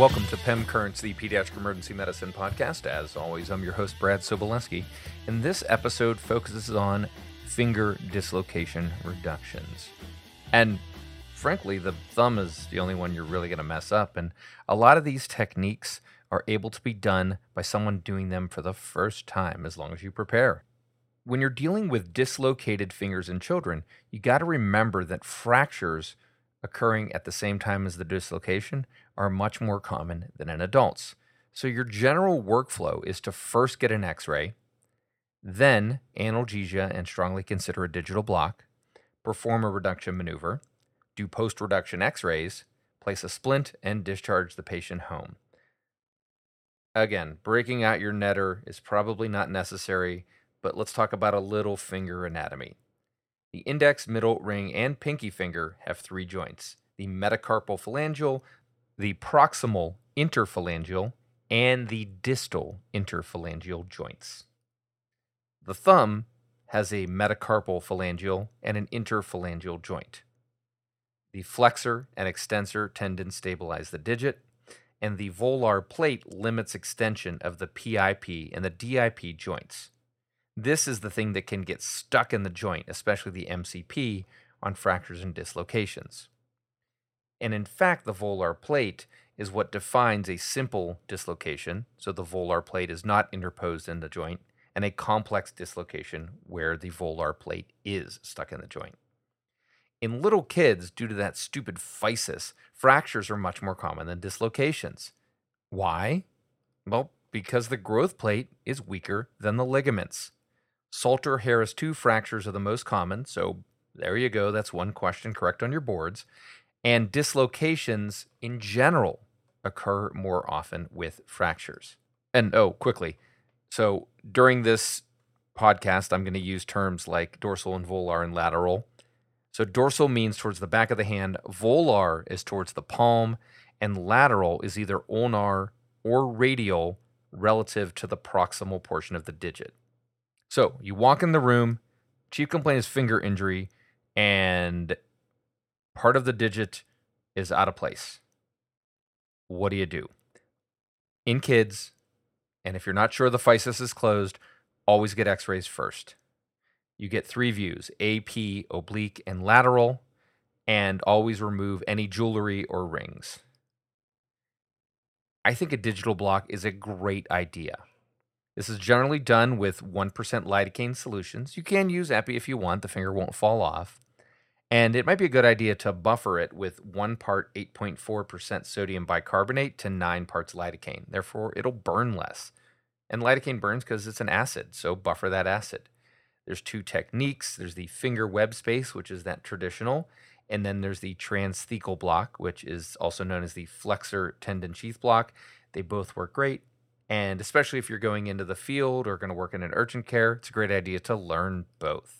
Welcome to PEM Currents, the Pediatric Emergency Medicine Podcast. As always, I'm your host, Brad Sobolewski, and this episode focuses on finger dislocation reductions. And frankly, the thumb is the only one you're really going to mess up, and a lot of these techniques are able to be done by someone doing them for the first time, as long as you prepare. When you're dealing with dislocated fingers in children, you got to remember that fractures occurring at the same time as the dislocation are much more common than in adults. So your general workflow is to first get an x-ray, then analgesia and strongly consider a digital block, perform a reduction maneuver, do post-reduction x-rays, place a splint, and discharge the patient home. Again, breaking out your netter is probably not necessary, but let's talk about a little finger anatomy. The index, middle, ring, and pinky finger have three joints: the metacarpal phalangeal, the proximal interphalangeal, and the distal interphalangeal joints. The thumb has a metacarpal phalangeal and an interphalangeal joint. The flexor and extensor tendons stabilize the digit, and the volar plate limits extension of the PIP and the DIP joints. This is the thing that can get stuck in the joint, especially the MCP, on fractures and dislocations. And in fact, the volar plate is what defines a simple dislocation, so the volar plate is not interposed in the joint, and a complex dislocation where the volar plate is stuck in the joint. In little kids, due to that stupid physis, fractures are much more common than dislocations. Why? Well, because the growth plate is weaker than the ligaments. Salter Harris 2 fractures are the most common, so there you go, that's one question correct on your boards. And dislocations in general occur more often with fractures. And quickly, so during this podcast, I'm going to use terms like dorsal and volar and lateral. So dorsal means towards the back of the hand, volar is towards the palm, and lateral is either ulnar or radial relative to the proximal portion of the digit. So you walk in the room, chief complaint is finger injury, and part of the digit is out of place. What do? In kids, and if you're not sure the physis is closed, always get x-rays first. You get three views: AP, oblique, and lateral, and always remove any jewelry or rings. I think a digital block is a great idea. This is generally done with 1% lidocaine solutions. You can use epi if you want, the finger won't fall off. And it might be a good idea to buffer it with 1 part 8.4% sodium bicarbonate to 9 parts lidocaine. Therefore, it'll burn less. And lidocaine burns because it's an acid, so buffer that acid. There's two techniques. There's the finger web space, which is that traditional, and then there's the transthecal block, which is also known as the flexor tendon sheath block. They both work great, and especially if you're going into the field or going to work in an urgent care, it's a great idea to learn both.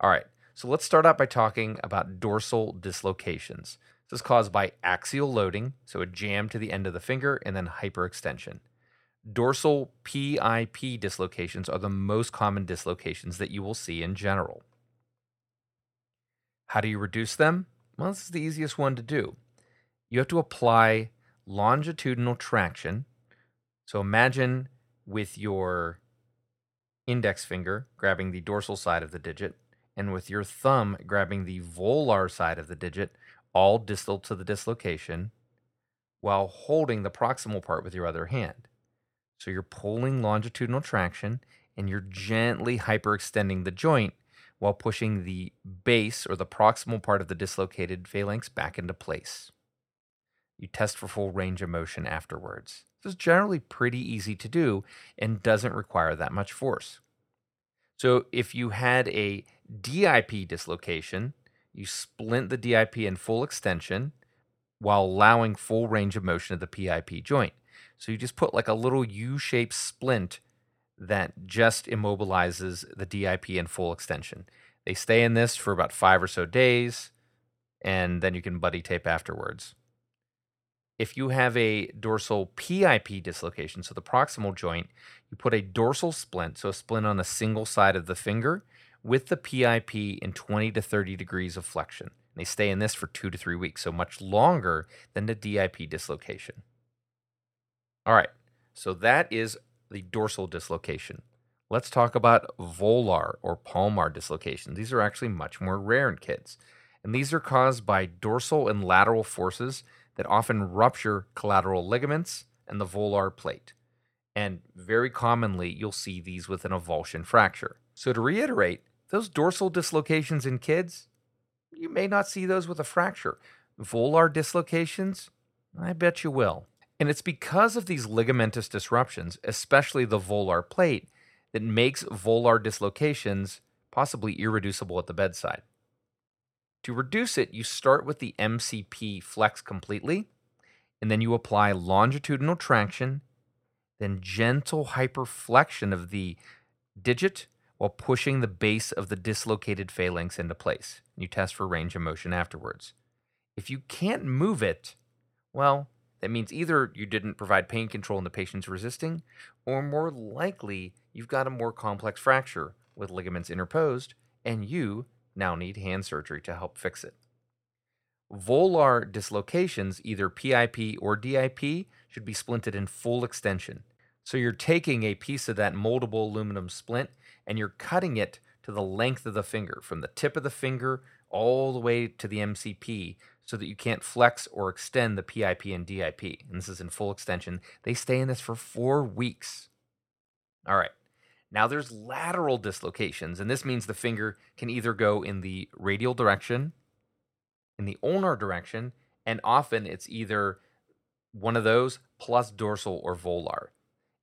All right, so let's start out by talking about dorsal dislocations. This is caused by axial loading, so a jam to the end of the finger, and then hyperextension. Dorsal PIP dislocations are the most common dislocations that you will see in general. How do you reduce them? Well, this is the easiest one to do. You have to apply longitudinal traction. So imagine with your index finger grabbing the dorsal side of the digit and with your thumb grabbing the volar side of the digit, all distal to the dislocation, while holding the proximal part with your other hand. So you're pulling longitudinal traction and you're gently hyperextending the joint while pushing the base or the proximal part of the dislocated phalanx back into place. You test for full range of motion afterwards. This is generally pretty easy to do and doesn't require that much force. So if you had a DIP dislocation, you splint the DIP in full extension while allowing full range of motion of the PIP joint. So you just put like a little U-shaped splint that just immobilizes the DIP in full extension. They stay in this for about 5 or so days, and then you can buddy tape afterwards. If you have a dorsal PIP dislocation, so the proximal joint, you put a dorsal splint, so a splint on a single side of the finger, with the PIP in 20 to 30 degrees of flexion. They stay in this for 2 to 3 weeks, so much longer than the DIP dislocation. All right, so that is the dorsal dislocation. Let's talk about volar or palmar dislocations. These are actually much more rare in kids. And these are caused by dorsal and lateral forces that often rupture collateral ligaments and the volar plate. And very commonly, you'll see these with an avulsion fracture. So to reiterate, those dorsal dislocations in kids, you may not see those with a fracture. Volar dislocations, I bet you will. And it's because of these ligamentous disruptions, especially the volar plate, that makes volar dislocations possibly irreducible at the bedside. To reduce it, you start with the MCP flex completely, and then you apply longitudinal traction, then gentle hyperflexion of the digit while pushing the base of the dislocated phalanx into place. You test for range of motion afterwards. If you can't move it, well, that means either you didn't provide pain control and the patient's resisting, or more likely, you've got a more complex fracture with ligaments interposed, and you now need hand surgery to help fix it. Volar dislocations, either PIP or DIP, should be splinted in full extension. So you're taking a piece of that moldable aluminum splint and you're cutting it to the length of the finger, from the tip of the finger all the way to the MCP, so that you can't flex or extend the PIP and DIP. And this is in full extension. They stay in this for 4 weeks. All right. Now there's lateral dislocations, and this means the finger can either go in the radial direction, in the ulnar direction, and often it's either one of those plus dorsal or volar.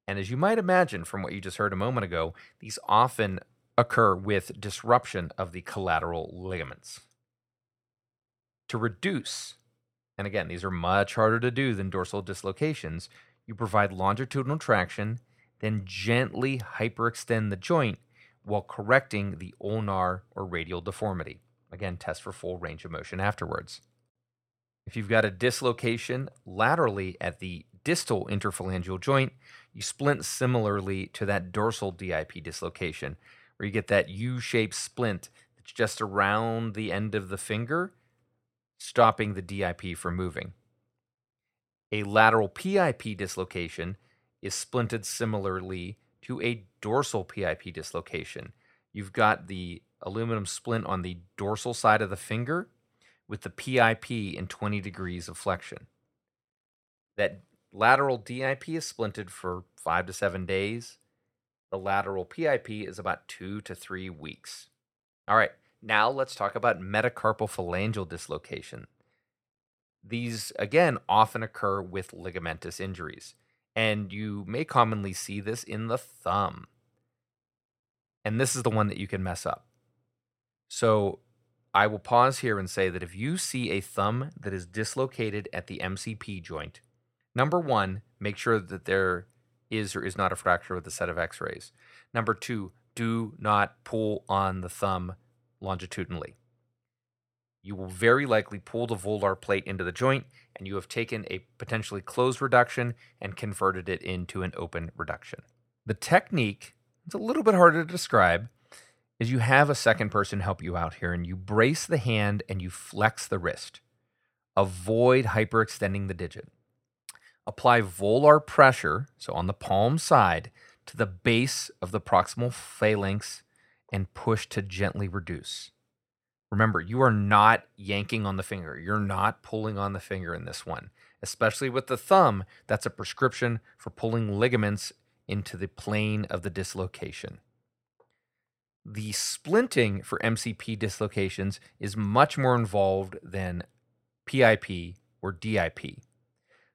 And as you might imagine from what you just heard a moment ago, these often occur with disruption of the collateral ligaments. To reduce, and again, these are much harder to do than dorsal dislocations, you provide longitudinal traction, then gently hyperextend the joint while correcting the ulnar or radial deformity. Again, test for full range of motion afterwards. If you've got a dislocation laterally at the distal interphalangeal joint, you splint similarly to that dorsal DIP dislocation, where you get that U-shaped splint that's just around the end of the finger, stopping the DIP from moving. A lateral PIP dislocation is splinted similarly to a dorsal PIP dislocation. You've got the aluminum splint on the dorsal side of the finger with the PIP in 20 degrees of flexion. That lateral DIP is splinted for 5 to 7 days. The lateral PIP is about 2 to 3 weeks. All right, now let's talk about metacarpophalangeal dislocation. These, again, often occur with ligamentous injuries. And you may commonly see this in the thumb. And this is the one that you can mess up. So I will pause here and say that if you see a thumb that is dislocated at the MCP joint, number one, make sure that there is or is not a fracture with a set of x-rays. Number two, do not pull on the thumb longitudinally. You will very likely pull the volar plate into the joint, and you have taken a potentially closed reduction and converted it into an open reduction. The technique, it's a little bit harder to describe, is you have a second person help you out here, and you brace the hand and you flex the wrist. Avoid hyperextending the digit. Apply volar pressure, so on the palm side, to the base of the proximal phalanx and push to gently reduce. Remember, you are not yanking on the finger. You're not pulling on the finger in this one. Especially with the thumb, that's a prescription for pulling ligaments into the plane of the dislocation. The splinting for MCP dislocations is much more involved than PIP or DIP.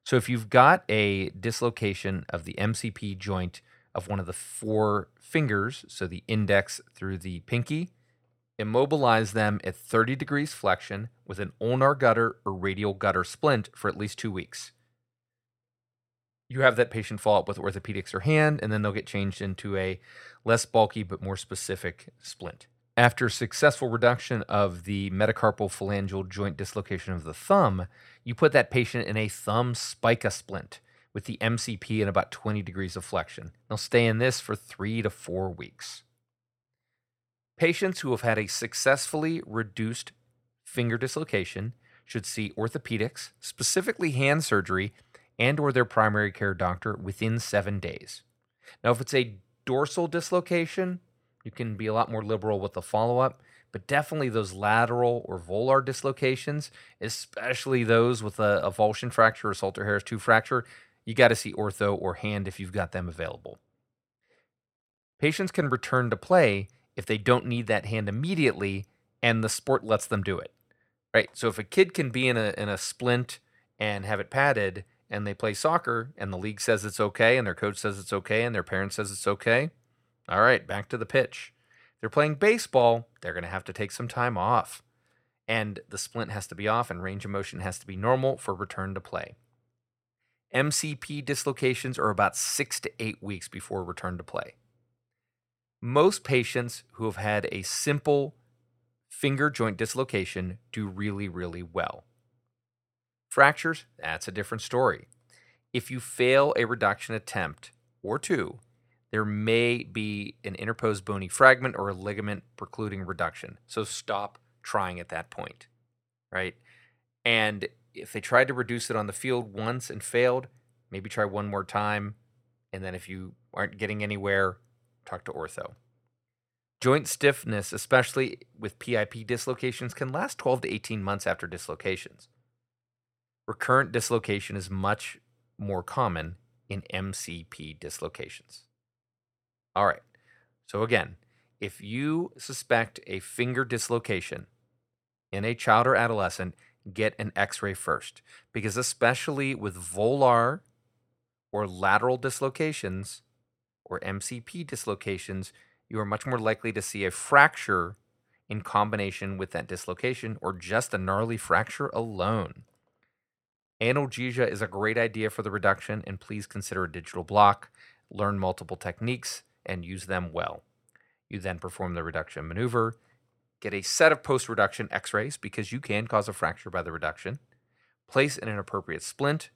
So if you've got a dislocation of the MCP joint of one of the four fingers, so the index through the pinky, immobilize them at 30 degrees flexion with an ulnar gutter or radial gutter splint for at least 2 weeks. You have that patient follow up with orthopedics or hand, and then they'll get changed into a less bulky but more specific splint. After successful reduction of the metacarpophalangeal joint dislocation of the thumb, you put that patient in a thumb spica splint with the MCP in about 20 degrees of flexion. They'll stay in this for 3 to 4 weeks. Patients who have had a successfully reduced finger dislocation should see orthopedics, specifically hand surgery, and or their primary care doctor within 7 days. Now, if it's a dorsal dislocation, you can be a lot more liberal with the follow-up, but definitely those lateral or volar dislocations, especially those with a avulsion fracture or Salter Harris 2 fracture, you got to see ortho or hand if you've got them available. Patients can return to play if they don't need that hand immediately and the sport lets them do it, right? So if a kid can be in a splint and have it padded and they play soccer and the league says it's okay and their coach says it's okay and their parent says it's okay, all right, back to the pitch. They're playing baseball, they're going to have to take some time off. And the splint has to be off and range of motion has to be normal for return to play. MCP dislocations are about 6 to 8 weeks before return to play. Most patients who have had a simple finger joint dislocation do really, really well. Fractures, that's a different story. If you fail a reduction attempt or two, there may be an interposed bony fragment or a ligament precluding reduction. So stop trying at that point, right? And if they tried to reduce it on the field once and failed, maybe try one more time. And then if you aren't getting anywhere, talk to ortho. Joint stiffness, especially with PIP dislocations, can last 12 to 18 months after dislocations. Recurrent dislocation is much more common in MCP dislocations. All right, so again, if you suspect a finger dislocation in a child or adolescent, get an x-ray first, because especially with volar or lateral dislocations or MCP dislocations, you are much more likely to see a fracture in combination with that dislocation or just a gnarly fracture alone. Analgesia is a great idea for the reduction, and please consider a digital block. Learn multiple techniques and use them well. You then perform the reduction maneuver. Get a set of post-reduction x-rays because you can cause a fracture by the reduction. Place in an appropriate splint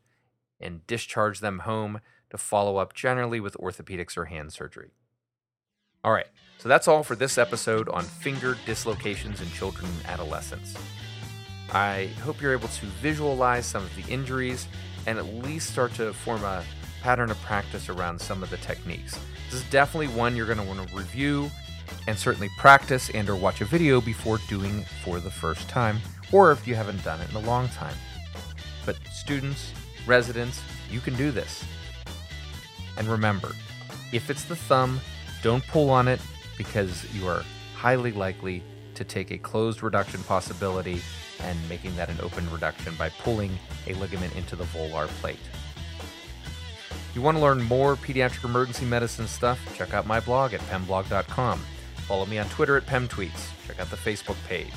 and discharge them home to follow up generally with orthopedics or hand surgery. All right, so that's all for this episode on finger dislocations in children and adolescents. I hope you're able to visualize some of the injuries and at least start to form a pattern of practice around some of the techniques. This is definitely one you're going to want to review and certainly practice and or watch a video before doing for the first time, or if you haven't done it in a long time. But students, residents, you can do this. And remember, if it's the thumb, don't pull on it because you are highly likely to take a closed reduction possibility and making that an open reduction by pulling a ligament into the volar plate. If you want to learn more pediatric emergency medicine stuff, check out my blog at PEMblog.com. Follow me on Twitter at PEMtweets. Check out the Facebook page.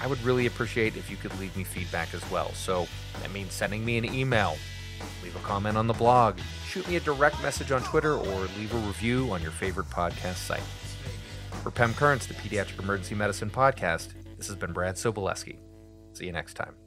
I would really appreciate if you could leave me feedback as well. So that means sending me an email, leave a comment on the blog, shoot me a direct message on Twitter, or leave a review on your favorite podcast site. For PEM Currents, the Pediatric Emergency Medicine Podcast, this has been Brad Sobolewski. See you next time.